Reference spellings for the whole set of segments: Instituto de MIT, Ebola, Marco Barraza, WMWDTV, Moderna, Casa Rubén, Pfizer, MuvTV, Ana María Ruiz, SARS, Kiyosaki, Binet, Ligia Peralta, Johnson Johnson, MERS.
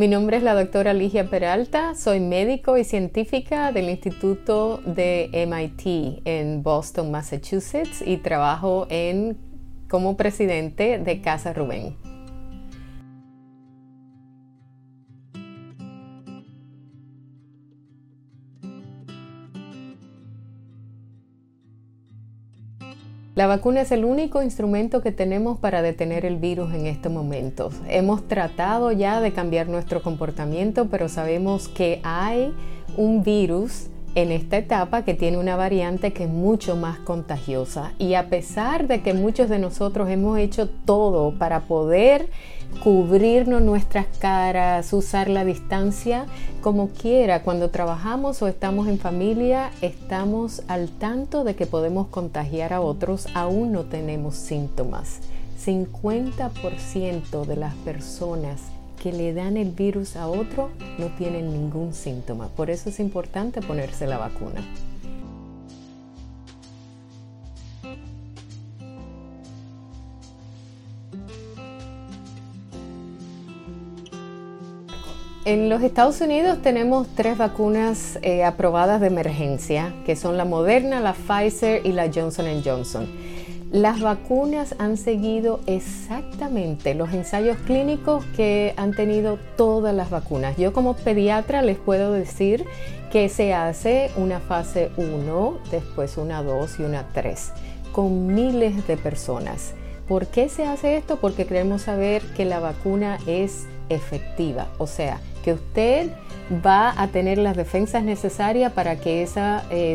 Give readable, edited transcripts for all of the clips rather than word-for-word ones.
Mi nombre es la doctora Ligia Peralta, soy médico y científica del Instituto de MIT en Boston, Massachusetts, y trabajo como presidente de Casa Rubén. La vacuna es el único instrumento que tenemos para detener el virus en estos momentos. Hemos tratado ya de cambiar nuestro comportamiento, pero sabemos que hay un virus en esta etapa que tiene una variante que es mucho más contagiosa. Y a pesar de que muchos de nosotros hemos hecho todo para poder cubrirnos nuestras caras, usar la distancia, como quiera, cuando trabajamos o estamos en familia, estamos al tanto de que podemos contagiar a otros, aún no tenemos síntomas. 50% de las personas que le dan el virus a otro no tienen ningún síntoma. Por eso es importante ponerse la vacuna. En los Estados Unidos tenemos tres vacunas aprobadas de emergencia, que son la Moderna, la Pfizer y la Johnson Johnson. Las vacunas han seguido exactamente los ensayos clínicos que han tenido todas las vacunas. Yo como pediatra les puedo decir que se hace una fase 1, después una 2 y una 3, con miles de personas. ¿Por qué se hace esto? Porque queremos saber que la vacuna es efectiva, o sea, que usted va a tener las defensas necesarias para que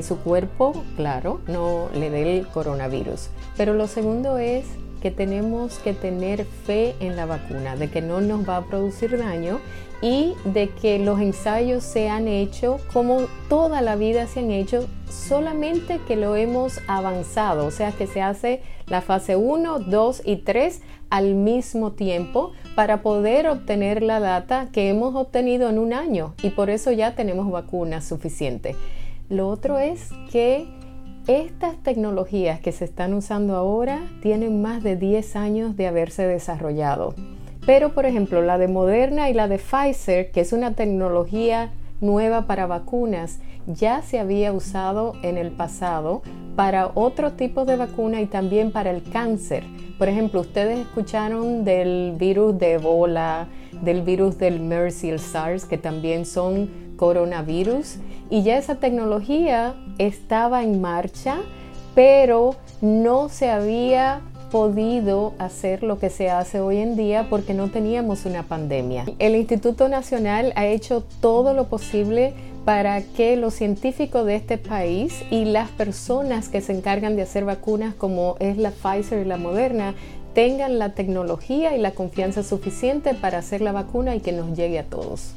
su cuerpo, claro, no le dé el coronavirus. Pero lo segundo es que tenemos que tener fe en la vacuna, de que no nos va a producir daño y de que los ensayos se han hecho como toda la vida se han hecho, solamente que lo hemos avanzado, o sea que se hace la fase 1, 2 y 3 al mismo tiempo para poder obtener la data que hemos obtenido en un año y por eso ya tenemos vacunas suficientes. Lo otro es que estas tecnologías que se están usando ahora tienen más de 10 años de haberse desarrollado. Pero, por ejemplo, la de Moderna y la de Pfizer, que es una tecnología nueva para vacunas, ya se había usado en el pasado para otro tipo de vacuna y también para el cáncer. Por ejemplo, ustedes escucharon del virus de Ebola, del virus del MERS y el SARS, que también son coronavirus, y ya esa tecnología estaba en marcha, pero no se había podido hacer lo que se hace hoy en día porque no teníamos una pandemia. El Instituto Nacional ha hecho todo lo posible para que los científicos de este país y las personas que se encargan de hacer vacunas como es la Pfizer y la Moderna tengan la tecnología y la confianza suficiente para hacer la vacuna y que nos llegue a todos.